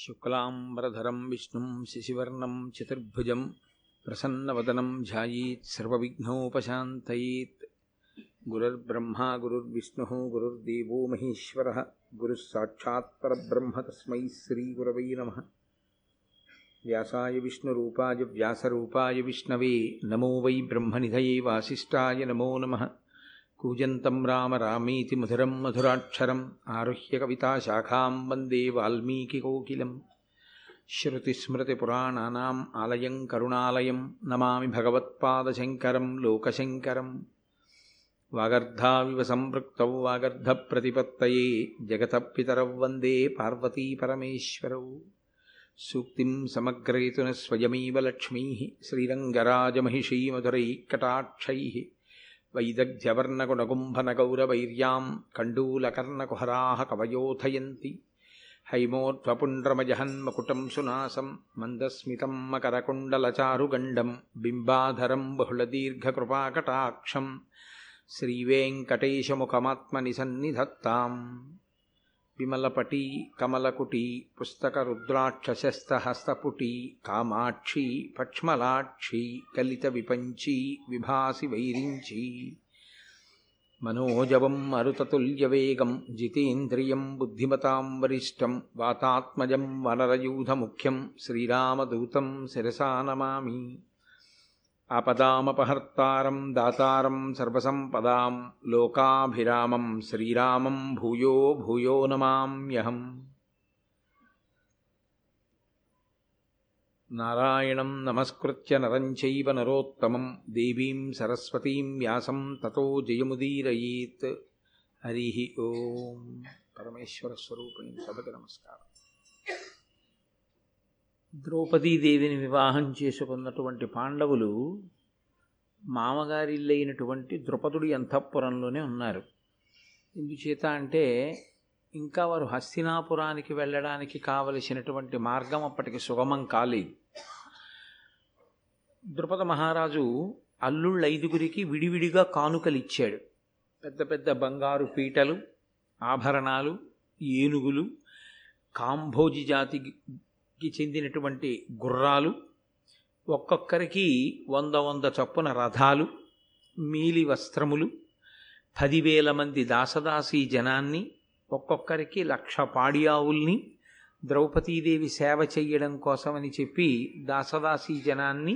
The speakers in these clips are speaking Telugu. శుక్లాంబరధరం విష్ణుం శశివర్ణం చతుర్భుజం ప్రసన్నవదనం ధ్యాయేత్ సర్వవిఘ్నోపశాంతయేత్. గురుర్బ్రహ్మా గురుర్విష్ణుః గురుర్దేవో మహేశ్వరః గురుః సాక్షాత్ పరబ్రహ్మ తస్మై శ్రీగురవై నమః. వ్యాసాయ విష్ణురూపాయ వ్యాసరూపాయ విష్ణవే నమో వై బ్రహ్మనిధయే వాసిష్ఠాయ నమో నమః. కూజంతం రామ రామేతి మధురం మధురాక్షరం ఆరుహ్య కవితాశాఖాం వందే వాల్మీకికోకిలం. శ్రుతిస్మృతిపురాణానాం ఆలయం కరుణాలయం నమామి భగవత్పాదశంకరం లోకశంకరం. వాగర్ధావివ సంపృక్తౌ వాగర్ధప్రతిపత్తయే జగతఃపితరౌ వందే పార్వతీపరమేశ్వరౌ. సూక్తిం సమగ్రయతున స్వయమేవ లక్ష్మీః శ్రీరంగరాజమహిషీమధురైః కటాక్షైః. వైదగ్ధ్యవర్ణకునగుంభనగౌరవైర్యాం కండూలకర్ణకుహరాః కవయోధయంతి. హైమోర్ధ్వపుండ్రమజహన్మకుటం సునాసం మందస్మితం మకరకుండలచారుగండం బింబాధరం బహుళదీర్ఘకృపాకటాక్షం శ్రీవేంకటేశముఖమాత్మనిసన్నిధత్తాం. విమలపటీ కమలకుటీ పుస్తకరుద్రాక్షశస్తహస్తపుటీ కామాక్షీ పక్ష్మలాక్షీ కలితవిపంచీ విభాసి వైరించీ. మనోజవం మరుతతుల్యవేగం జితేంద్రియం బుద్ధిమతాం వరిష్టం వాతాత్మజం వనరయూధముఖ్యం శ్రీరామదూతం శిరసా నమామి. ఆపదామపహర్తారం దాతారం సర్వసంపదాం లోకాభిరామం శ్రీరామం భూయో భూయో నమామ్యహం. నారాయణం నమస్కృత్య నరం చైవ నరోత్తమం దేవీం సరస్వతీం వ్యాసం తతో జయముదీరయేత్. హరి ఓం. పరమేశ్వర స్వరూపిణి సభకు నమస్కారం. ద్రౌపదీదేవిని వివాహం చేసుకున్నటువంటి పాండవులు మామగారిల్లైనటువంటి ద్రుపదుడి అంతఃపురంలోనే ఉన్నారు. ఎందుచేత అంటే ఇంకా వారు హస్తినాపురానికి వెళ్ళడానికి కావలసినటువంటి మార్గం అప్పటికి సుగమం కాలేదు. ద్రుపద మహారాజు అల్లుళ్ళ 5 విడివిడిగా కానుకలు ఇచ్చాడు. పెద్ద పెద్ద బంగారు పీటలు, ఆభరణాలు, ఏనుగులు, కాంభోజి జాతి కి చెందినటువంటి గుర్రాలు, ఒక్కొక్కరికి 100 చొప్పున రథాలు, మీలి వస్త్రములు, 10,000 మంది దాసదాసీ జనాన్ని, ఒక్కొక్కరికి 100 పాడియావుల్ని ద్రౌపదీదేవి సేవ చేయడం కోసమని చెప్పి దాసదాసీ జనాన్ని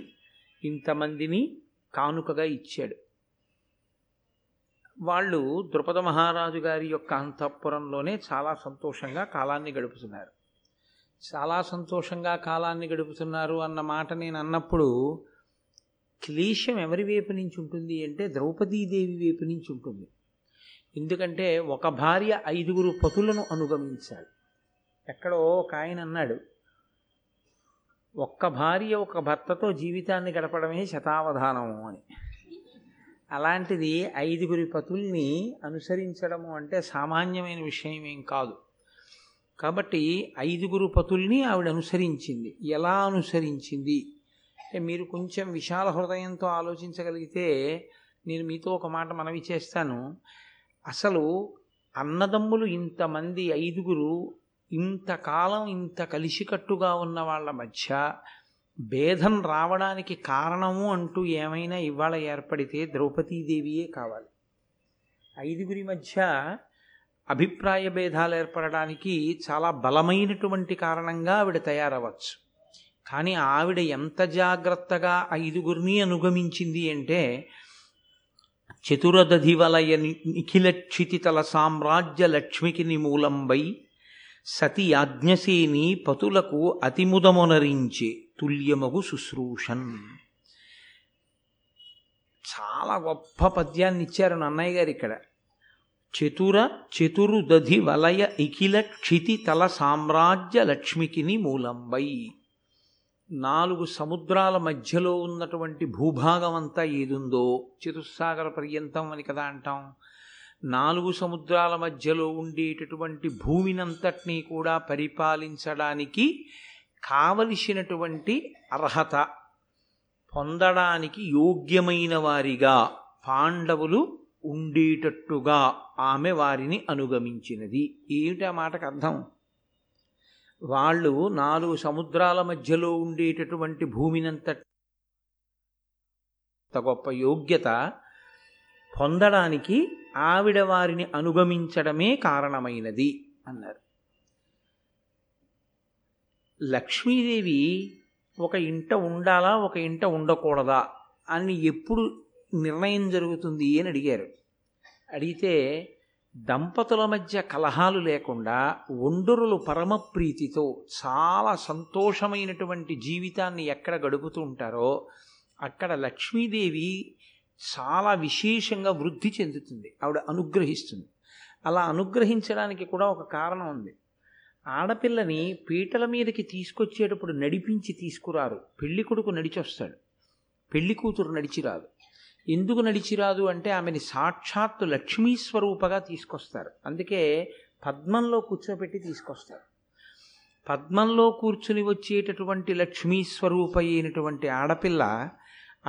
ఇంతమందిని కానుకగా ఇచ్చాడు. వాళ్ళు ద్రుపద మహారాజు గారి యొక్క అంతఃపురంలోనే చాలా సంతోషంగా కాలాన్ని గడుపుతున్నారు. చాలా సంతోషంగా కాలాన్ని గడుపుతున్నారు అన్న మాట నేను అన్నప్పుడు క్లేశం ఎవరి వైపు నుంచి ఉంటుంది అంటే ద్రౌపదీదేవి వైపు నుంచి ఉంటుంది. ఎందుకంటే ఒక భార్య 5 పతులను అనుగమించాలి. ఎక్కడో ఒక ఆయన అన్నాడు, ఒక్క భార్య ఒక భర్తతో జీవితాన్ని గడపడమే శతావధానము అని. అలాంటిది 5 పతుల్ని అనుసరించడము అంటే సామాన్యమైన విషయం ఏం కాదు. కాబట్టి 5 పతుల్ని ఆవిడ అనుసరించింది. ఎలా అనుసరించింది? మీరు కొంచెం విశాల హృదయంతో ఆలోచించగలిగితే నేను మీతో ఒక మాట మనవి చేస్తాను. అసలు అన్నదమ్ములు ఇంతమంది 5 ఇంతకాలం ఇంత కలిసికట్టుగా ఉన్న వాళ్ళ మధ్య భేదం రావడానికి కారణము అంటూ ఏమైనా ఇవాళ ఏర్పడితే ద్రౌపదీదేవియే కావాలి. 5 మధ్య అభిప్రాయ భేదాలు ఏర్పడడానికి చాలా బలమైనటువంటి కారణంగా ఆవిడ తయారవచ్చు. కానీ ఆవిడ ఎంత జాగ్రత్తగా 5 అనుగమించింది అంటే చతురదధివలయ నిఖిల క్షితితల సామ్రాజ్య లక్ష్మికి నిమూలంబై సతి యాజ్ఞసేని పతులకు అతిముదమునరించే తుల్యమగు శుశ్రూషన్. చాలా గొప్ప పద్యాన్ని ఇచ్చారు నన్నయ్య గారు ఇక్కడ. చతురుదధి వలయ ఇఖిల క్షితి తల సామ్రాజ్య లక్ష్మికిని మూలంబై. 4 సముద్రాల మధ్యలో ఉన్నటువంటి భూభాగం అంతా ఏదుందో చతుస్సాగర పర్యంతం అని కదా అంటాం. 4 సముద్రాల మధ్యలో ఉండేటటువంటి భూమినంతటినీ కూడా పరిపాలించడానికి కావలసినటువంటి అర్హత పొందడానికి యోగ్యమైన వారిగా పాండవులు ఉండేటట్టుగా ఆమె వారిని అనుగమించినది. ఏమిటి ఆ మాటకు అర్థం? వాళ్ళు 4 సముద్రాల మధ్యలో ఉండేటటువంటి భూమినంత గొప్ప యోగ్యత పొందడానికి ఆవిడ వారిని అనుగమించడమే కారణమైనది అన్నారు. లక్ష్మీదేవి ఒక ఇంట ఉండాలా ఒక ఇంట ఉండకూడదా అని ఎప్పుడు నిర్ణయం జరుగుతుంది అని అడిగారు. అడిగితే దంపతుల మధ్య కలహాలు లేకుండా ఒండరులు పరమప్రీతితో చాలా సంతోషమైనటువంటి జీవితాన్ని ఎక్కడ గడుపుతూ ఉంటారో అక్కడ లక్ష్మీదేవి చాలా విశేషంగా వృద్ధి చెందుతుంది, ఆవిడ అనుగ్రహిస్తుంది. అలా అనుగ్రహించడానికి కూడా ఒక కారణం ఉంది. ఆడపిల్లని పీటల మీదకి తీసుకొచ్చేటప్పుడు నడిపించి తీసుకురారు, పెళ్లి కొడుకు నడిచొస్తాడు, పెళ్లి కూతురు నడిచిరాదు. ఎందుకు నడిచిరాదు అంటే ఆమెని సాక్షాత్తు లక్ష్మీ స్వరూపగా తీసుకొస్తారు, అందుకే పద్మంలో కూర్చోబెట్టి తీసుకొస్తారు. పద్మంలో కూర్చుని వచ్చేటటువంటి లక్ష్మీ స్వరూప అయినటువంటి ఆడపిల్ల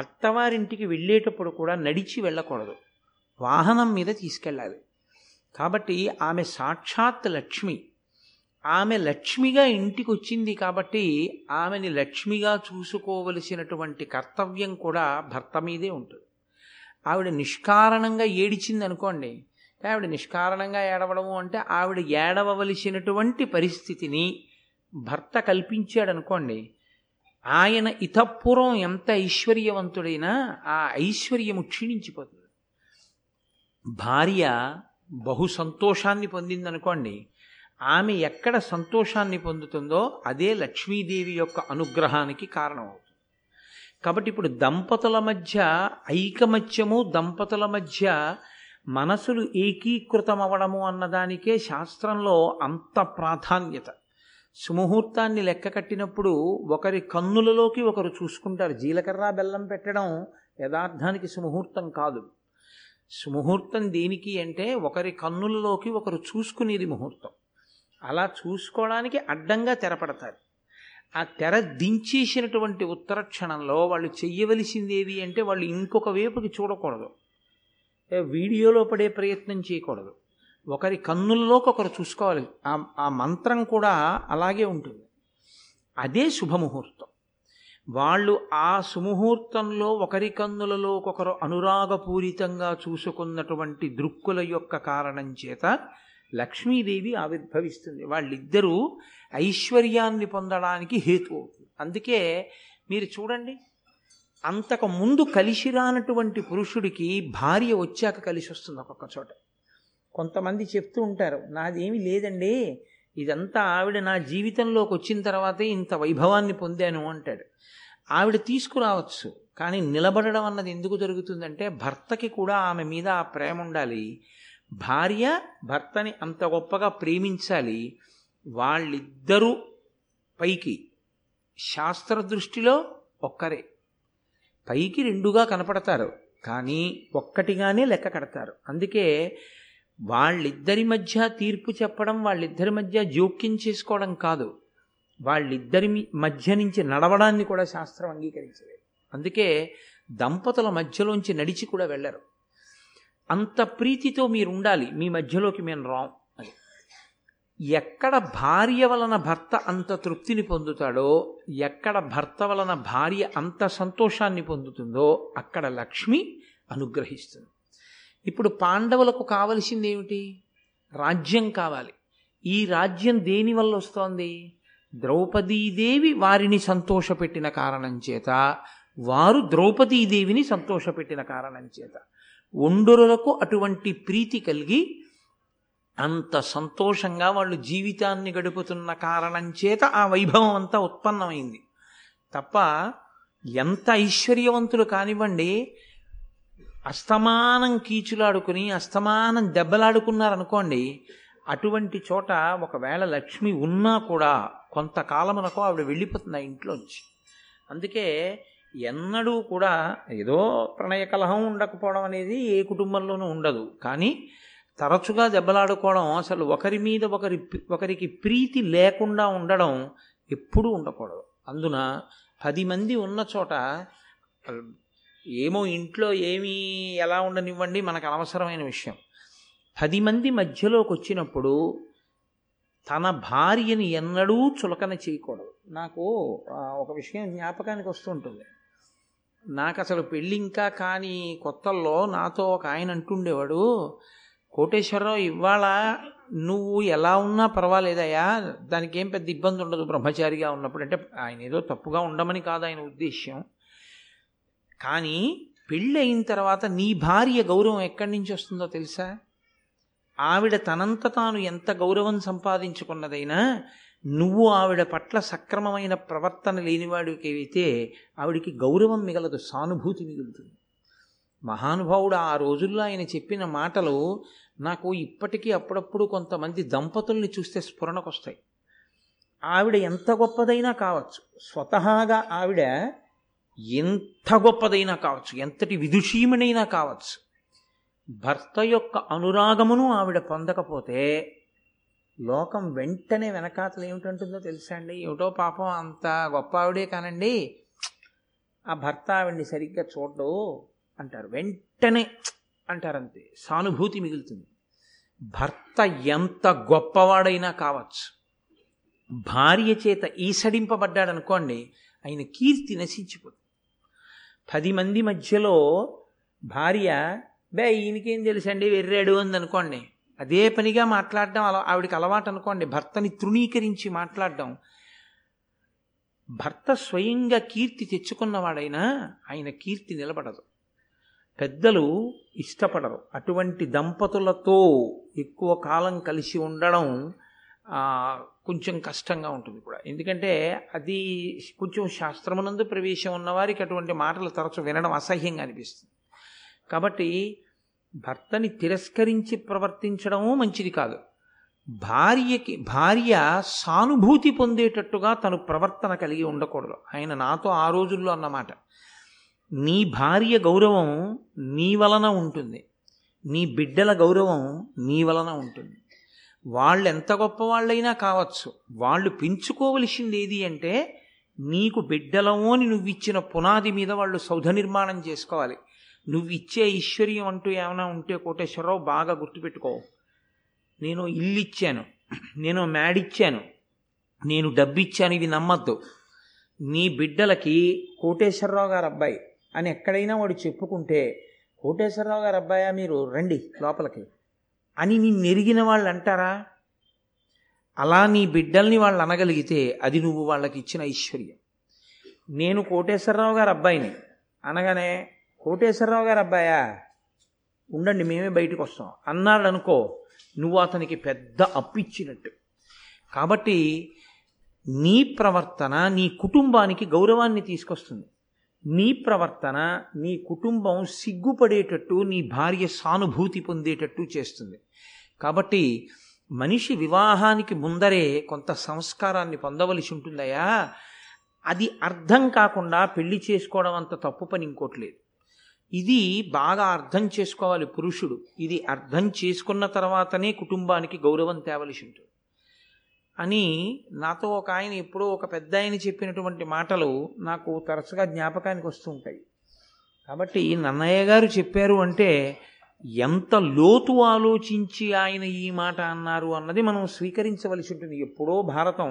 అత్తవారింటికి వెళ్ళేటప్పుడు కూడా నడిచి వెళ్ళకూడదు, వాహనం మీద తీసుకెళ్ళాలి. కాబట్టి ఆమె సాక్షాత్ లక్ష్మి, ఆమె లక్ష్మిగా ఇంటికి వచ్చింది కాబట్టి ఆమెని లక్ష్మిగా చూసుకోవలసినటువంటి కర్తవ్యం కూడా భర్త మీదే ఉంటుంది. ఆవిడ నిష్కారణంగా ఏడిచింది అనుకోండి, ఆవిడ నిష్కారణంగా ఏడవడము అంటే ఆవిడ ఏడవలసినటువంటి పరిస్థితిని భర్త కల్పించాడు అనుకోండి, ఆయన ఇతపూర్వం ఎంత ఐశ్వర్యవంతుడైనా ఆ ఐశ్వర్యము క్షీణించిపోతుంది. భార్య బహు సంతోషాన్ని పొందిందనుకోండి, ఆమె ఎక్కడ సంతోషాన్ని పొందుతుందో అదే లక్ష్మీదేవి యొక్క అనుగ్రహానికి కారణమవుతుంది. కాబట్టి ఇప్పుడు దంపతుల మధ్య ఐకమత్యము, దంపతుల మధ్య మనసులు ఏకీకృతం అవ్వడము అన్నదానికే శాస్త్రంలో అంత ప్రాధాన్యత. సుముహూర్తాన్ని లెక్క కట్టినప్పుడు ఒకరి కన్నులలోకి ఒకరు చూసుకుంటారు. జీలకర్ర బెల్లం పెట్టడం యథార్థానికి సుముహూర్తం కాదు. సుముహూర్తం దేనికి అంటే ఒకరి కన్నులలోకి ఒకరు చూసుకునేది ముహూర్తం. అలా చూసుకోవడానికి అడ్డంగా తెరపడతారు. ఆ తెర దించేసినటువంటి ఉత్తర క్షణంలో వాళ్ళు చెయ్యవలసింది ఏది అంటే వాళ్ళు ఇంకొక వైపుకి చూడకూడదు, వీడియోలో పడే ప్రయత్నం చేయకూడదు, ఒకరి కన్నుల్లోకి ఒకరు చూసుకోవాలి. ఆ మంత్రం కూడా అలాగే ఉంటుంది. అదే శుభముహూర్తం. వాళ్ళు ఆ సుముహూర్తంలో ఒకరి కన్నులలోకొకరు అనురాగపూరితంగా చూసుకున్నటువంటి దృక్కుల యొక్క కారణం చేత లక్ష్మీదేవి ఆవిర్భవిస్తుంది. వాళ్ళిద్దరూ ఐశ్వర్యాన్ని పొందడానికి హేతు అవుతుంది. అందుకే మీరు చూడండి, అంతకు ముందు కలిసిరానటువంటి పురుషుడికి భార్య వచ్చాక కలిసి వస్తుంది. ఒక్కొక్క చోట కొంతమంది చెప్తూ ఉంటారు, నాదేమీ లేదండి, ఇదంతా ఆవిడ నా జీవితంలోకి వచ్చిన తర్వాతే ఇంత వైభవాన్ని పొందాను అంటాడు. ఆవిడ తీసుకురావచ్చు, కానీ నిలబడడం అన్నది ఎందుకు జరుగుతుందంటే భర్తకి కూడా ఆమె మీద ఆ ప్రేమ ఉండాలి. భార్య భర్తని అంత గొప్పగా ప్రేమించాలి. వాళ్ళిద్దరూ పైకి శాస్త్రదృష్టిలో ఒక్కరే, పైకి రెండుగా కనపడతారు కానీ ఒక్కటిగానే లెక్క కడతారు. అందుకే వాళ్ళిద్దరి మధ్య తీర్పు చెప్పడం, వాళ్ళిద్దరి మధ్య జోక్యం చేసుకోవడం కాదు, వాళ్ళిద్దరి మధ్య నుంచి నడవడాన్ని కూడా శాస్త్రం అంగీకరించలేదు. అందుకే దంపతుల మధ్యలోంచి నడిచి కూడా వెళ్ళరు. అంత ప్రీతితో మీరు ఉండాలి, మీ మధ్యలోకి మేము రాం అని. ఎక్కడ భార్య వలన భర్త అంత తృప్తిని పొందుతాడో, ఎక్కడ భర్త వలన భార్య అంత సంతోషాన్ని పొందుతుందో అక్కడ లక్ష్మి అనుగ్రహిస్తుంది. ఇప్పుడు పాండవులకు కావలసింది ఏమిటి? రాజ్యం కావాలి. ఈ రాజ్యం దేనివల్ల వస్తోంది? ద్రౌపదీదేవి వారిని సంతోషపెట్టిన కారణం చేత, వారు ద్రౌపదీదేవిని సంతోషపెట్టిన కారణం చేత ఒండరులకు అటువంటి ప్రీతి కలిగి అంత సంతోషంగా వాళ్ళు జీవితాన్ని గడుపుతున్న కారణం చేత ఆ వైభవం అంతా ఉత్పన్నమైంది. తప్ప ఎంత ఐశ్వర్యవంతులు కానివ్వండి, అస్తమానం కీచులాడుకుని అస్తమానం దెబ్బలాడుకున్నారనుకోండి, అటువంటి చోట ఒకవేళ లక్ష్మి ఉన్నా కూడా కొంతకాలమునకు ఆవిడ వెళ్ళిపోతుంది ఆ ఇంట్లోంచి. అందుకే ఎన్నడూ కూడా ఏదో ప్రణయ కలహం ఉండకపోవడం అనేది ఏ కుటుంబంలోనూ ఉండదు, కానీ తరచుగా దెబ్బలాడుకోవడం, అసలు ఒకరి మీద ఒకరికి ప్రీతి లేకుండా ఉండడం ఎప్పుడూ ఉండకూడదు. అందున 10 మంది ఉన్న చోట ఏమో ఇంట్లో ఏమీ ఎలా ఉండనివ్వండి, మనకు అనవసరమైన విషయం. 10 మంది మధ్యలోకి వచ్చినప్పుడు తన భార్యని ఎన్నడూ చులకన చేయకూడదు. నాకు ఒక విషయం జ్ఞాపకానికి వస్తుంటుంది. నాకు అసలు పెళ్ళి ఇంకా కానీ కొత్తల్లో నాతో ఒక ఆయన అంటుండేవాడు, కోటేశ్వరరావు ఇవాళ నువ్వు ఎలా ఉన్నా పర్వాలేదయ్యా, దానికి ఏం పెద్ద ఇబ్బంది ఉండదు బ్రహ్మచారిగా ఉన్నప్పుడు. అంటే ఆయన ఏదో తప్పుగా ఉండమని కాదు ఆయన ఉద్దేశ్యం, కానీ పెళ్ళి అయిన తర్వాత నీ భార్య గౌరవం ఎక్కడి నుంచి వస్తుందో తెలుసా? ఆవిడ తనంత తాను ఎంత గౌరవం సంపాదించుకున్నదైనా నువ్వు ఆవిడ పట్ల సక్రమమైన ప్రవర్తన లేనివాడికి అయితే ఆవిడికి గౌరవం మిగలదు, సానుభూతి మిగులుతుంది. మహానుభావుడు ఆ రోజుల్లో ఆయన చెప్పిన మాటలు నాకు ఇప్పటికీ అప్పుడప్పుడు కొంతమంది దంపతుల్ని చూస్తే స్ఫురణకు వస్తాయి. ఆవిడ ఎంత గొప్పదైనా కావచ్చు, స్వతహాగా ఆవిడ ఎంత గొప్పదైనా కావచ్చు, ఎంతటి విదుషీమనైనా కావచ్చు, భర్త యొక్క అనురాగమును ఆవిడ పొందకపోతే లోకం వెంటనే వెనకాతలు ఏమిటంటుందో తెలుసా అండి? ఏమిటో పాపం అంత గొప్ప ఆవిడే కానండి, ఆ భర్త ఆవిడ్ని సరిగ్గా చూడడు అంటారు, వెంటనే అంటారు, అంతే, సానుభూతి మిగులుతుంది. భర్త ఎంత గొప్పవాడైనా కావచ్చు, భార్య చేత ఈసడింపబడ్డాడనుకోండి ఆయన కీర్తి నశించిపోతుంది. 10 మంది మధ్యలో భార్య బే ఈయనకేం తెలుసండి వెర్రాడు అందనుకోండి, అదే పనిగా మాట్లాడడం ఆవిడికి అలవాటు అనుకోండి, భర్తని తృణీకరించి మాట్లాడడం. భర్త స్వయంగా కీర్తి తెచ్చుకున్నవాడైనా ఆయన కీర్తి నిలబడదు, పెద్దలు ఇష్టపడరు. అటువంటి దంపతులతో ఎక్కువ కాలం కలిసి ఉండడం కొంచెం కష్టంగా ఉంటుంది కూడా, ఎందుకంటే అది కొంచెం శాస్త్రమునందు ప్రవేశం ఉన్నవారికి అటువంటి మాటలు తరచు వినడం అసహ్యంగా అనిపిస్తుంది. కాబట్టి భర్తని తిరస్కరించి ప్రవర్తించడము మంచిది కాదు. భార్య సానుభూతి పొందేటట్టుగా తను ప్రవర్తన కలిగి ఉండకూడదు. ఆయన నాతో ఆ రోజుల్లో అన్నమాట, నీ భార్య గౌరవం నీ వలన ఉంటుంది, నీ బిడ్డల గౌరవం నీ వలన ఉంటుంది. వాళ్ళు ఎంత గొప్పవాళ్ళైనా కావచ్చు, వాళ్ళు పెంచుకోవలసింది ఏది అంటే నీకు బిడ్డలమో అని నువ్విచ్చిన పునాది మీద వాళ్ళు సౌధ నిర్మాణం చేసుకోవాలి. నువ్వు ఇచ్చే ఐశ్వర్యం అంటూ ఏమైనా ఉంటే కోటేశ్వరరావు బాగా గుర్తుపెట్టుకో, నేను ఇల్లు ఇచ్చాను, నేను మేడిచ్చాను, నేను డబ్బు ఇచ్చాను, ఇవి నమ్మద్దు. నీ బిడ్డలకి కోటేశ్వరరావు గారు అబ్బాయి అని ఎక్కడైనా వాడు చెప్పుకుంటే, కోటేశ్వరరావు గారు అబ్బాయా మీరు రండి లోపలికి అని నిన్ను ఎరిగిన వాళ్ళు అంటారా? అలా నీ బిడ్డల్ని వాళ్ళు అనగలిగితే అది నువ్వు వాళ్ళకి ఇచ్చిన ఐశ్వర్యం. నేను కోటేశ్వరరావు గారు అబ్బాయిని అనగానే కోటేశ్వరరావు గారు అబ్బాయా ఉండండి మేమే బయటకు వస్తాం అన్నాడు అనుకో, నువ్వు అతనికి పెద్ద అప్పు ఇచ్చినట్టు. కాబట్టి నీ ప్రవర్తన నీ కుటుంబానికి గౌరవాన్ని తీసుకొస్తుంది, నీ ప్రవర్తన నీ కుటుంబం సిగ్గుపడేటట్టు నీ భార్య సానుభూతి పొందేటట్టు చేస్తుంది. కాబట్టి మనిషి వివాహానికి ముందరే కొంత సంస్కారాన్ని పొందవలసి ఉంటుందయ్యా. అది అర్థం కాకుండా పెళ్లి చేసుకోవడం అంత తప్పు పని ఇంకోటి లేదు. ఇది బాగా అర్థం చేసుకోవాలి పురుషుడు. ఇది అర్థం చేసుకున్న తర్వాతనే కుటుంబానికి గౌరవం తేవలసి ఉంటుంది అని నాతో ఒక ఆయన ఎప్పుడో ఒక పెద్ద ఆయన చెప్పినటువంటి మాటలు నాకు తరచుగా జ్ఞాపకానికి వస్తూ ఉంటాయి. కాబట్టి నన్నయ్య గారు చెప్పారు అంటే ఎంత లోతు ఆలోచించి ఆయన ఈ మాట అన్నారు అన్నది మనం స్వీకరించవలసి ఉంటుంది. ఎప్పుడో భారతం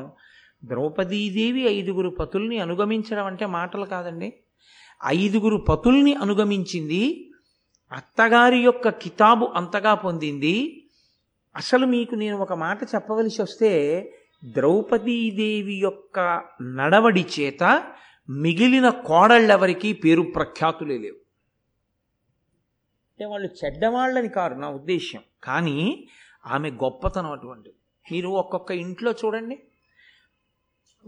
ద్రౌపదీదేవి 5 పతుల్ని అనుగమించడం అంటే మాటలు కాదండి. 5 పతుల్ని అనుగమించింది, అత్తగారి యొక్క కితాబు అంతగా పొందింది. అసలు మీకు నేను ఒక మాట చెప్పవలసి వస్తే, ద్రౌపదీదేవి యొక్క నడవడి చేత మిగిలిన కోడళ్ళెవరికి పేరు ప్రఖ్యాతులే లేవు. అంటే వాళ్ళు చెడ్డవాళ్ళని కారు నా ఉద్దేశ్యం, కానీ ఆమె గొప్పతనం అటువంటిది. మీరు ఒక్కొక్క ఇంట్లో చూడండి,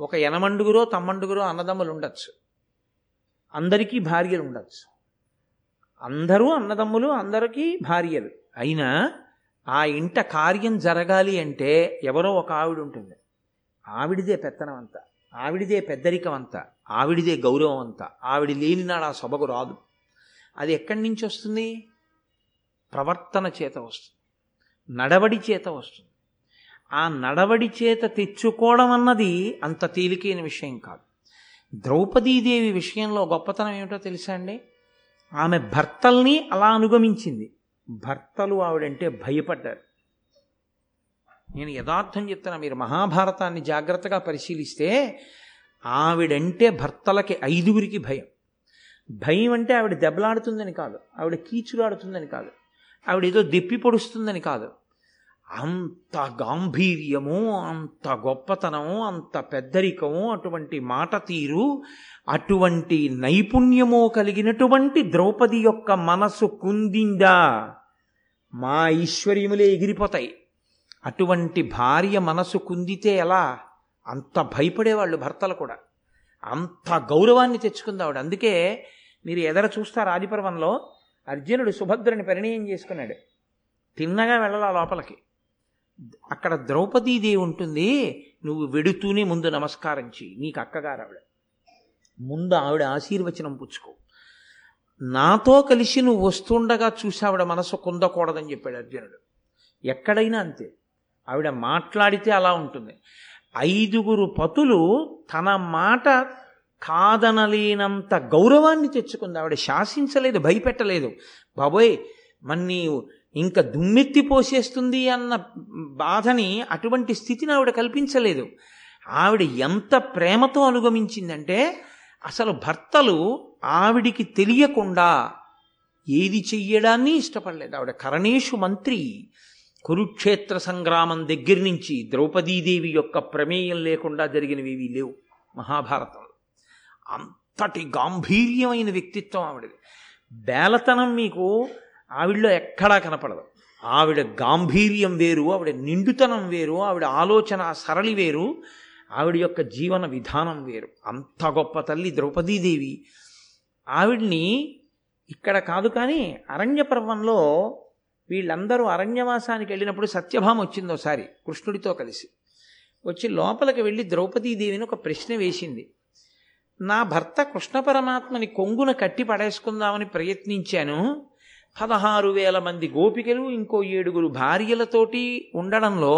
ఒక 8 తమ్మండుగురో అన్నదమ్ములు ఉండొచ్చు, అందరికీ భార్యలు ఉండొచ్చు, అందరూ అన్నదమ్ములు, అందరికీ భార్యలు. అయినా ఆ ఇంట కార్యం జరగాలి అంటే ఎవరో ఒక ఆవిడ ఉంటుంది, ఆవిడిదే పెత్తనం అంతా, ఆవిడిదే పెద్దరికం అంతా, ఆవిడిదే గౌరవం అంతా. ఆవిడ లేనినాడు ఆ సభకు రాదు. అది ఎక్కడి నుంచి వస్తుంది? ప్రవర్తన చేత వస్తుంది, నడవడి చేత వస్తుంది. ఆ నడవడి చేత తెచ్చుకోవడం అన్నది అంత తేలికైన విషయం కాదు. ద్రౌపదీదేవి విషయంలో గొప్పతనం ఏమిటో తెలుసా అండి? ఆమె భర్తల్ని అలా అనుగమించింది, భర్తలు ఆవిడంటే భయపడ్డారు, నేను యథార్థం చెప్తున్నా, మీరు మహాభారతాన్ని జాగ్రత్తగా పరిశీలిస్తే ఆవిడంటే భర్తలకి 5గురికి భయం. భయం అంటే ఆవిడ దెబ్బలాడుతుందని కాదు, ఆవిడ కీచులాడుతుందని కాదు, ఆవిడేదో దెప్పి పొడుస్తుందని కాదు. అంత గాంభీర్యము, అంత గొప్పతనము, అంత పెద్దరికము, అటువంటి మాట తీరు, అటువంటి నైపుణ్యము కలిగినటువంటి ద్రౌపది యొక్క మనసు కుందిందా? మా ఐశ్వర్యములే ఎగిరిపోతాయి. అటువంటి భార్య మనసు కుందితే ఎలా? అంత భయపడేవాళ్ళు భర్తలు కూడా, అంత గౌరవాన్ని తెచ్చుకుందావిడ. అందుకే మీరు ఎదర చూస్తారు ఆదిపర్వంలో అర్జునుడు సుభద్రని పరిణయం చేసుకున్నాడు, తిన్నగా వెళ్ళాల లోపలికి. అక్కడ ద్రౌపదీదేవి ఉంటుంది, నువ్వు వెడుతూనే ముందు నమస్కారం చెయ్యి, నీకు అక్కగారు ఆవిడ, ముందు ఆవిడ ఆశీర్వచనం పుచ్చుకో, నాతో కలిసి నువ్వు వస్తుండగా చూసావిడ మనసు కుందకూడదని చెప్పాడు అర్జునుడు. ఎక్కడైనా అంతే, ఆవిడ మాట్లాడితే అలా ఉంటుంది. 5గురు పతులు తన మాట కాదనలేనంత గౌరవాన్ని తెచ్చుకుంది. ఆవిడ శాసించలేదు, భయపెట్టలేదు. బాబోయ్ మన్ని ఇంకా దుమ్మెత్తి పోసేస్తుంది అన్న బాధని, అటువంటి స్థితిని ఆవిడ కల్పించలేదు. ఆవిడ ఎంత ప్రేమతో అనుగమించిందంటే అసలు భర్తలు ఆవిడికి తెలియకుండా ఏది చెయ్యడాన్ని ఇష్టపడలేదు. ఆవిడ కరణేషు మంత్రి, కురుక్షేత్ర సంగ్రామం దగ్గర నుంచి ద్రౌపదీదేవి యొక్క ప్రమేయం లేకుండా జరిగినవేవి లేవు మహాభారతంలో. అంతటి గాంభీర్యమైన వ్యక్తిత్వం ఆవిడది. బేలతనం మీకు ఆవిడలో ఎక్కడా కనపడదు. ఆవిడ గాంభీర్యం వేరు, ఆవిడ నిండుతనం వేరు, ఆవిడ ఆలోచన సరళి వేరు, ఆవిడ యొక్క జీవన విధానం వేరు. అంత గొప్ప తల్లి ద్రౌపదీదేవి. ఆవిడ్ని ఇక్కడ కాదు కానీ అరణ్య పర్వంలో వీళ్ళందరూ అరణ్యవాసానికి వెళ్ళినప్పుడు సత్యభామ వచ్చింది ఒకసారి కృష్ణుడితో కలిసి. వచ్చి లోపలికి వెళ్ళి ద్రౌపదీదేవిని ఒక ప్రశ్న వేసింది. నా భర్త కృష్ణ పరమాత్మని కొంగున కట్టి పడేసుకుందామని ప్రయత్నించాను, 16,000 మంది గోపికలు ఇంకో 7 భార్యలతోటి ఉండడంలో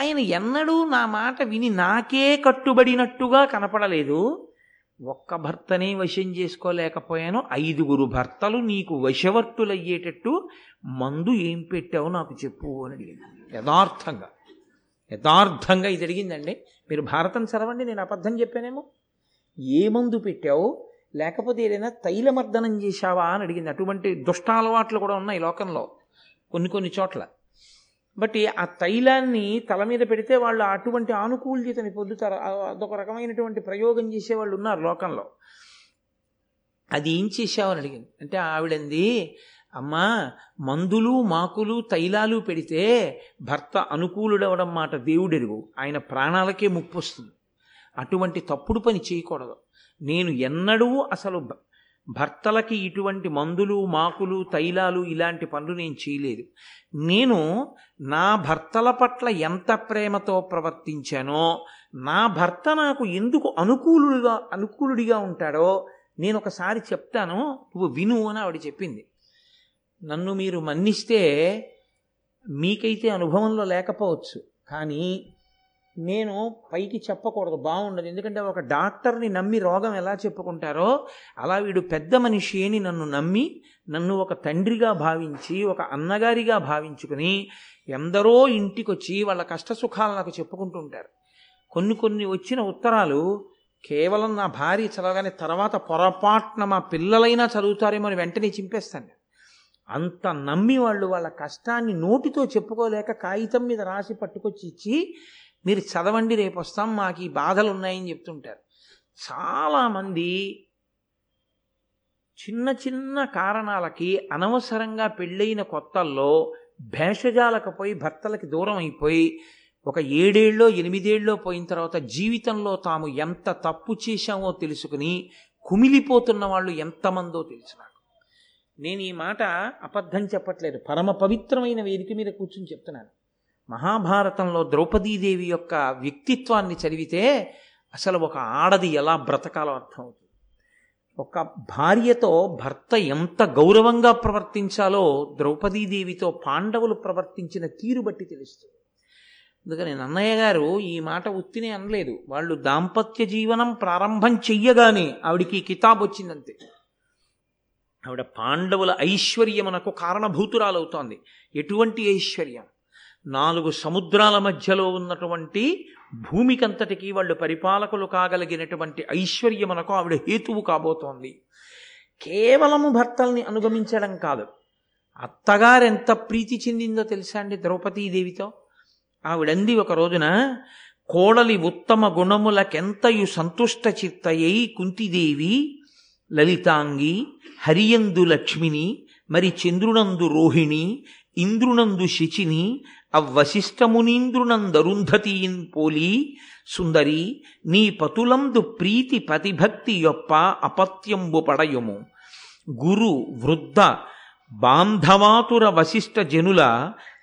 ఆయన ఎన్నడూ నా మాట విని నాకే కట్టుబడినట్టుగా కనపడలేదు. ఒక్క భర్తనే వశం చేసుకోలేకపోయాను, 5 భర్తలు నీకు వశవర్తులయ్యేటట్టు మందు ఏం పెట్టావు నాకు చెప్పు అని అడిగింది. యథార్థంగా ఇది అడిగిందండి. మీరు భారతం చదవండి, నేను అబద్ధం చెప్పానేమో. ఏ మందు పెట్టావు, లేకపోతే ఏదైనా తైలమర్దనం చేశావా అని అడిగింది. అటువంటి దుష్టాలవాట్లు కూడా ఉన్నాయి లోకంలో కొన్ని చోట్ల. బట్ ఆ తైలాన్ని తల మీద పెడితే వాళ్ళు అటువంటి ఆనుకూల్యతని పొందుతారు. అదొక రకమైనటువంటి ప్రయోగం చేసేవాళ్ళు ఉన్నారు లోకంలో. అది ఏం చేశావని అడిగింది. అంటే ఆవిడంది, అమ్మా మందులు మాకులు తైలాలు పెడితే భర్త అనుకూలుడవడం మాట దేవుడెరుగు, ఆయన ప్రాణాలకే ముప్పు వస్తుంది. అటువంటి తప్పుడు పని చేయకూడదు. నేను ఎన్నడూ అసలు భర్తలకి ఇటువంటి మందులు మాకులు తైలాలు ఇలాంటి పనులు నేను చేయలేదు. నేను నా భర్తల పట్ల ఎంత ప్రేమతో ప్రవర్తించానో, నా భర్త నాకు ఎందుకు అనుకూలుడిగా ఉంటాడో నేను ఒకసారి చెప్తాను, నువ్వు విను అని ఆవిడ చెప్పింది. నన్ను మీరు మన్నిస్తే, మీకైతే అనుభవంలో లేకపోవచ్చు, కానీ నేను పైకి చెప్పకూడదు, బాగుండదు. ఎందుకంటే ఒక డాక్టర్ని నమ్మి రోగం ఎలా చెప్పుకుంటారో అలా వీడు పెద్ద మనిషి అని నన్ను నమ్మి, నన్ను ఒక తండ్రిగా భావించి, ఒక అన్నగారిగా భావించుకుని ఎందరో ఇంటికొచ్చి వాళ్ళ కష్టసుఖాలు నాకు చెప్పుకుంటూ ఉంటారు. కొన్ని వచ్చిన ఉత్తరాలు కేవలం నా భార్య చదవగానే, తర్వాత పొరపాటున మా పిల్లలైనా చదువుతారేమో అని వెంటనే చింపేస్తాను. అంత నమ్మి వాళ్ళు వాళ్ళ కష్టాన్ని నోటితో చెప్పుకోలేక కాగితం మీద రాసి పట్టుకొచ్చి ఇచ్చి, మీరు చదవండి, రేపు వస్తాం, మాకు ఈ బాధలు ఉన్నాయని చెప్తుంటారు. చాలామంది చిన్న కారణాలకి అనవసరంగా పెళ్ళైన కొత్తల్లో భేషజాలకు పోయి భర్తలకి దూరం అయిపోయి, ఒక 7 ఏళ్ళో 8 ఏళ్ళో పోయిన తర్వాత జీవితంలో తాము ఎంత తప్పు చేశామో తెలుసుకుని కుమిలిపోతున్న వాళ్ళు ఎంతమందో తెలుసు నాకు. నేను ఈ మాట అబద్ధం చెప్పట్లేదు, పరమ పవిత్రమైన వేదిక మీద కూర్చుని చెప్తున్నాను. మహాభారతంలో ద్రౌపదీదేవి యొక్క వ్యక్తిత్వాన్ని చదివితే అసలు ఒక ఆడది ఎలా బ్రతకాలో అర్థమవుతుంది. ఒక భార్యతో భర్త ఎంత గౌరవంగా ప్రవర్తించాలో ద్రౌపదీదేవితో పాండవులు ప్రవర్తించిన తీరు బట్టి తెలుస్తుంది. అందుకని నన్నయ్య గారు ఈ మాట ఉత్తినే అనలేదు. వాళ్ళు దాంపత్య జీవనం ప్రారంభం చెయ్యగానే ఆవిడికి కితాబ్ వచ్చిందంతే. ఆవిడ పాండవుల ఐశ్వర్యమునకు కారణభూతురాలవుతోంది. ఎటువంటి ఐశ్వర్యం? నాలుగు సముద్రాల మధ్యలో ఉన్నటువంటి భూమికంతటికీ వాళ్ళు పరిపాలకులు కాగలిగినటువంటి ఐశ్వర్యమునకు ఆవిడ హేతువు కాబోతోంది. కేవలము భర్తల్ని అనుగమించడం కాదు, అత్తగారు ఎంత ప్రీతి చెందిందో తెలుసా అండి ద్రౌపదీదేవితో. ఆవిడంది ఒక రోజున, కోడలి ఉత్తమ గుణములకెంతయు సంతుష్ట చిత్తయ్యి కుంతిదేవి లలితాంగి, హరియందు లక్ష్మిని, మరి చంద్రునందు రోహిణి, ఇంద్రునందు శిచిని, అవ్వశిష్టమునీంద్రునందరుంధతీన్ పోలి సుందరి, నీ పతులందు ప్రీతి పతిభక్తి యొప్ప అపత్యంబు పడయుము. గురు వృద్ధ బాంధవాతుర వశిష్ఠ జనుల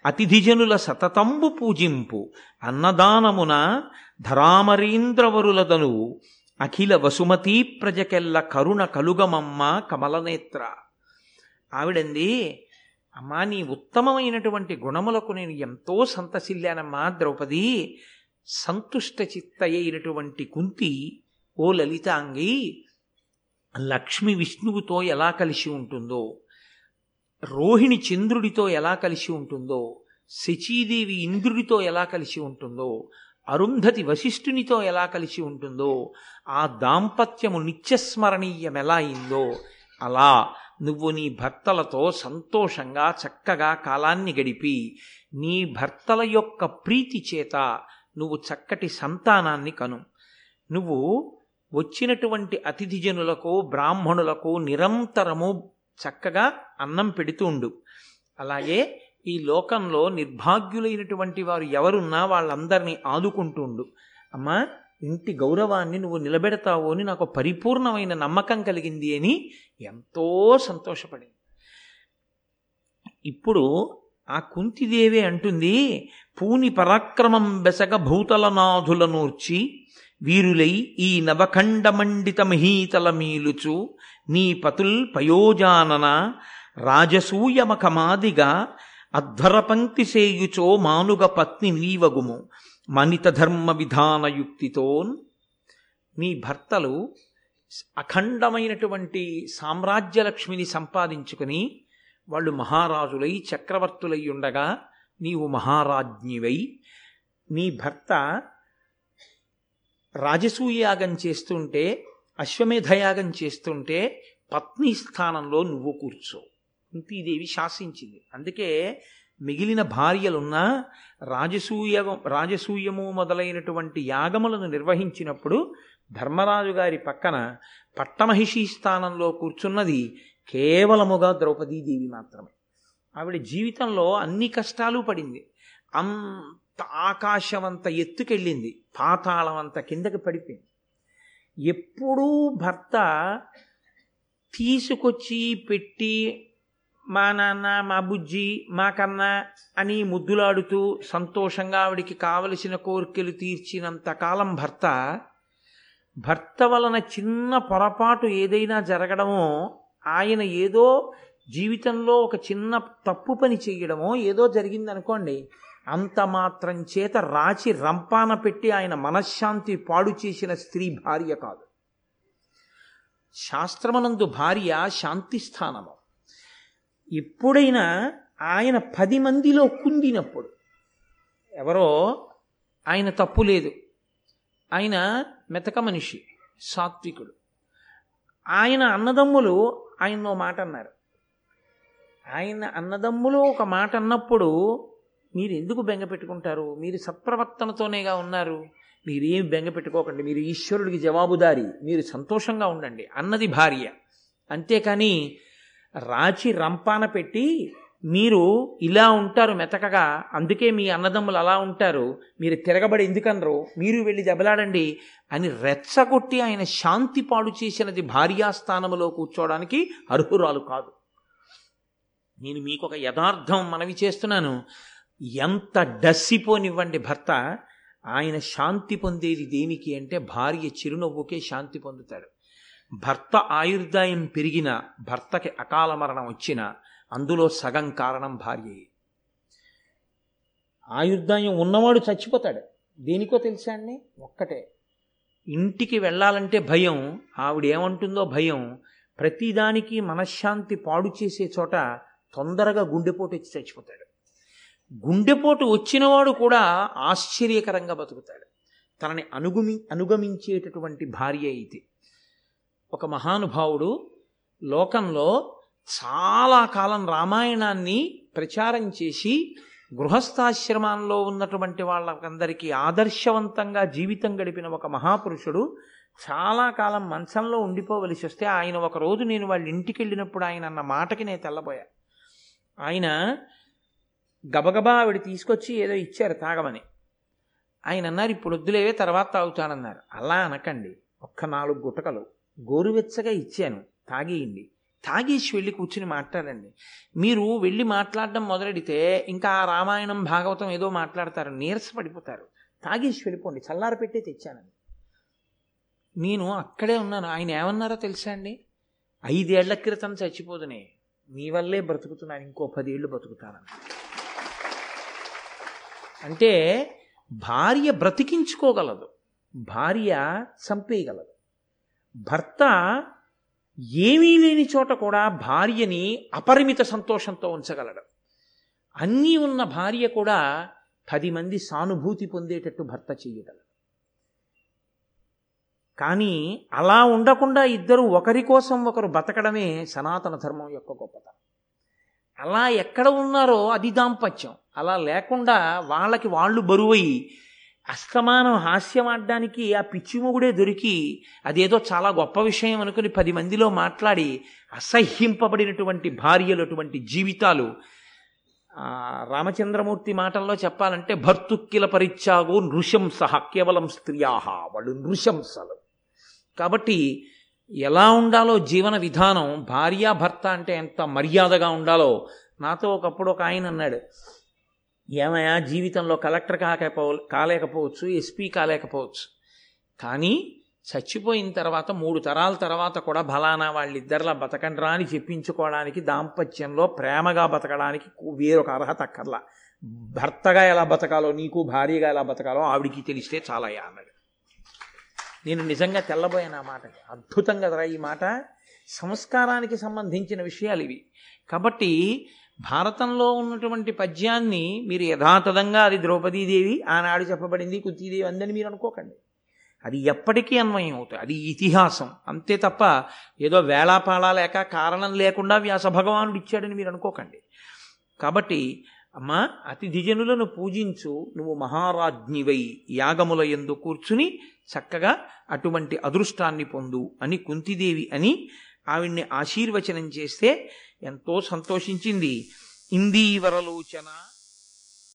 అతిథిజనుల సతతంబు పూజింపు, అన్నదానమున ధరామరీంద్రవరులదను అఖిల వసుమతీ ప్రజకెల్ల కరుణ కలుగమమ్మ కమలనేత్ర. ఆవిడంది, అమ్మా నీ ఉత్తమమైనటువంటి గుణములకు నేను ఎంతో సంతసిల్లానమ్మా ద్రౌపది. సంతుష్ట చిత్త అయినటువంటి కుంతి, ఓ లలితాంగి, లక్ష్మి విష్ణువుతో ఎలా కలిసి ఉంటుందో, రోహిణి చంద్రుడితో ఎలా కలిసి ఉంటుందో, శచీదేవి ఇంద్రుడితో ఎలా కలిసి ఉంటుందో, అరుంధతి వశిష్ఠునితో ఎలా కలిసి ఉంటుందో, ఆ దాంపత్యము నిత్యస్మరణీయం ఎలా అయిందో, అలా నువ్వు నీ భర్తలతో సంతోషంగా చక్కగా కాలాన్ని గడిపి నీ భర్తల యొక్క ప్రీతి చేత నువ్వు చక్కటి సంతానాన్ని కను. నువ్వు వచ్చినటువంటి అతిథిజనులకు బ్రాహ్మణులకు నిరంతరము చక్కగా అన్నం పెడుతూ ఉండు. అలాగే ఈ లోకంలో నిర్భాగ్యులైనటువంటి వారు ఎవరున్నా వాళ్ళందరినీ ఆదుకుంటూ ఉండు. అమ్మా ఇంటి గౌరవాన్ని నువ్వు నిలబెడతావు అని నాకు పరిపూర్ణమైన నమ్మకం కలిగింది అని ఎంతో సంతోషపడింది. ఇప్పుడు ఆ కుంతిదేవి అంటుంది, పూని పరాక్రమం బెసగ భూతలనాథులనూర్చి వీరులై ఈ నవఖండమండిత మహీతల మీలుచు నీ పతుల్ పయోజానన రాజసూయమఖమాదిగా అధ్వరపంక్తి సేయుచో మానుగ పత్ని నీవగుము మనిత ధర్మ విధానయుక్తితో. నీ భర్తలు అఖండమైనటువంటి సామ్రాజ్యలక్ష్మిని సంపాదించుకుని వాళ్ళు మహారాజులై చక్రవర్తులై ఉండగా నీవు మహారాజ్ఞివై, నీ భర్త రాజసూయయాగం చేస్తుంటే అశ్వమేధయాగం చేస్తుంటే పత్ని స్థానంలో నువ్వు కూర్చో. కుంతీదేవి శాసించింది. అందుకే మిగిలిన భార్యలున్నా రాజసూయము మొదలైనటువంటి యాగములను నిర్వహించినప్పుడు ధర్మరాజు గారి పక్కన పట్టమహిషి స్థానంలో కూర్చున్నది కేవలముగా ద్రౌపదీదేవి మాత్రమే. ఆవిడ జీవితంలో అన్ని కష్టాలు పడింది. అంత ఆకాశమంత ఎత్తుకెళ్ళింది, పాతాళమంత కిందకి పడిపోయింది. ఎప్పుడూ భర్త తీసుకొచ్చి పెట్టి మా నాన్న మా బుజ్జి మా కన్న అని ముద్దులాడుతూ సంతోషంగా ఆవిడికి కావలసిన కోరికలు తీర్చినంత కాలం భర్త వలన చిన్న పొరపాటు ఏదైనా జరగడమో, ఆయన ఏదో జీవితంలో ఒక చిన్న తప్పు పని చేయడమో ఏదో జరిగిందనుకోండి, అంత మాత్రం చేత రాచి రంపాన పెట్టి ఆయన మనశ్శాంతి పాడు చేసిన స్త్రీ భార్య కాదు. శాస్త్రమనందు భార్య శాంతి స్థానము. ఎప్పుడైనా ఆయన 10 మందిలో కుందినప్పుడు, ఎవరో ఆయన తప్పు లేదు, ఆయన మెతక మనిషి సాత్వికుడు, ఆయన అన్నదమ్ములు ఆయనో మాట అన్నారు, ఆయన అన్నదమ్ములు ఒక మాట అన్నప్పుడు మీరు ఎందుకు బెంగ పెట్టుకుంటారు? మీరు సత్ప్రవర్తనతోనేగా ఉన్నారు, మీరేం బెంగ పెట్టుకోకండి, మీరు ఈశ్వరుడికి జవాబుదారి, మీరు సంతోషంగా ఉండండి అన్నది భార్య. అంతేకాని రాచి రంపాన పెట్టి మీరు ఇలా ఉంటారు మెతకగా, అందుకే మీ అన్నదమ్ములు అలా ఉంటారు, మీరు తిరగబడి ఎందుకనరు, మీరు వెళ్ళి దెబ్బలాడండి అని రెచ్చగొట్టి ఆయన శాంతి పాడు చేసినది భార్యాస్థానంలో కూర్చోవడానికి అర్హురాలు కాదు. నేను మీకు ఒక యథార్థం మనవి చేస్తున్నాను, ఎంత డస్సిపోనివ్వండి భర్త, ఆయన శాంతి పొందేది దేనికి అంటే భార్య చిరునవ్వుకే శాంతి పొందుతాడు. భర్త ఆయుర్దాయం పెరిగిన, భర్తకి అకాల మరణం వచ్చిన అందులో సగం కారణం భార్యయే. ఆయుర్దాయం ఉన్నవాడు చచ్చిపోతాడు దేనికో తెలుసా అండి, ఒక్కటే, ఇంటికి వెళ్ళాలంటే భయం, ఆవిడేమంటుందో భయం, ప్రతిదానికి మనశ్శాంతి పాడు చేసే చోట తొందరగా గుండెపోటు వచ్చి చచ్చిపోతాడు. గుండెపోటు వచ్చినవాడు కూడా ఆశ్చర్యకరంగా బతుకుతాడు తనని అనుగమించేటటువంటి భార్య అయితే. ఒక మహానుభావుడు లోకంలో చాలా కాలం రామాయణాన్ని ప్రచారం చేసి గృహస్థాశ్రమాల్లో ఉన్నటువంటి వాళ్ళకందరికీ ఆదర్శవంతంగా జీవితం గడిపిన ఒక మహాపురుషుడు చాలా కాలం మంచంలో ఉండిపోవలసి వస్తే, ఆయన ఒకరోజు నేను వాళ్ళ ఇంటికి వెళ్ళినప్పుడు ఆయన అన్న మాటకి నేను తెల్లబోయా. ఆయన గబగబా ఆవిడ తీసుకొచ్చి ఏదో ఇచ్చారు తాగమని. ఆయన అన్నారు, ఇప్పుడు వద్దులేవే తర్వాత తాగుతానన్నారు. అలా అనకండి, ఒక్క 4 గుటకలు గోరువెచ్చగా ఇచ్చాను, తాగేయండి, తాగేసి వెళ్ళి కూర్చుని మాట్లాడండి. మీరు వెళ్ళి మాట్లాడడం మొదలెడితే ఇంకా ఆ రామాయణం భాగవతం ఏదో మాట్లాడతారు, నీరస పడిపోతారు, తాగేసి వెళ్ళిపోండి, చల్లార పెట్టే తెచ్చానని. నేను అక్కడే ఉన్నాను. ఆయన ఏమన్నారో తెలుసా అండి, 5 ఏళ్ల క్రితం చచ్చిపోదునే, మీ వల్లే బ్రతుకుతున్నాను, ఇంకో 10 ఏళ్ళు బ్రతుకుతానని. అంటే భార్య బ్రతికించుకోగలదు, భార్య చంపేయగలదు. భర్త ఏమీ లేని చోట కూడా భార్యని అపరిమిత సంతోషంతో ఉంచగలడు. అన్నీ ఉన్న భార్య కూడా 10 మంది సానుభూతి పొందేటట్టు భర్త చేయగలడు. కానీ అలా ఉండకుండా ఇద్దరు ఒకరి కోసం ఒకరు బతకడమే సనాతన ధర్మం యొక్క గొప్పతనం. అలా ఎక్కడ ఉన్నారో అది దాంపత్యం. అలా లేకుండా వాళ్ళకి వాళ్ళు బరువై అస్తమానం హాస్యం ఆడడానికి ఆ పిచ్చిమొగుడే దొరికి అదేదో చాలా గొప్ప విషయం అనుకుని 10 మందిలో మాట్లాడి అసహ్యింపబడినటువంటి భార్యలు, అటువంటి జీవితాలు. రామచంద్రమూర్తి మాటల్లో చెప్పాలంటే భర్తుక్కిల పరిత్యాగో నృశంస కేవలం స్త్రీయాహ, వాళ్ళు నృశంసలు. కాబట్టి ఎలా ఉండాలో జీవన విధానం, భార్యాభర్త అంటే ఎంత మర్యాదగా ఉండాలో. నాతో ఒకప్పుడు ఒక ఆయన అన్నాడు, ఏమయ్యా జీవితంలో కలెక్టర్ కాలేకపోవచ్చు, ఎస్పీ కాలేకపోవచ్చు, కానీ చచ్చిపోయిన తర్వాత 3 తరాల తర్వాత కూడా బలానా వాళ్ళిద్దరిలా బతకండ్రా అని చెప్పించుకోవడానికి, దాంపత్యంలో ప్రేమగా బతకడానికి వేరొక అర్హత అక్కర్లా. భర్తగా ఎలా బతకాలో, నీకు భార్యగా ఎలా బతకాలో ఆవిడికి తెలిస్తే చాలయ్యా అన్నాడు. నేను నిజంగా తెల్లబోయాను ఆ మాట. అద్భుతంగా రా ఈ మాట, సంస్కారానికి సంబంధించిన విషయాలు ఇవి. కాబట్టి భారతంలో ఉన్నటువంటి పద్యాన్ని మీరు యథాతథంగా అది ద్రౌపదీదేవి ఆనాడు చెప్పబడింది కుంతీదేవి అందని మీరు అనుకోకండి. అది ఎప్పటికీ అన్వయం అవుతుంది, అది ఇతిహాసం అంతే తప్ప ఏదో వేళాపాళా లేక కారణం లేకుండా వ్యాస భగవానుడు ఇచ్చాడని మీరు అనుకోకండి. కాబట్టి అమ్మ, అతిథిజనులను పూజించు, నువ్వు మహారాజ్ఞివై యాగముల యందు కూర్చుని చక్కగా అటువంటి అదృష్టాన్ని పొందు అని కుంతీదేవి అని ఆవిడ్ని ఆశీర్వచనం చేస్తే ఎంతో సంతోషించింది. ఇందీవరలోచన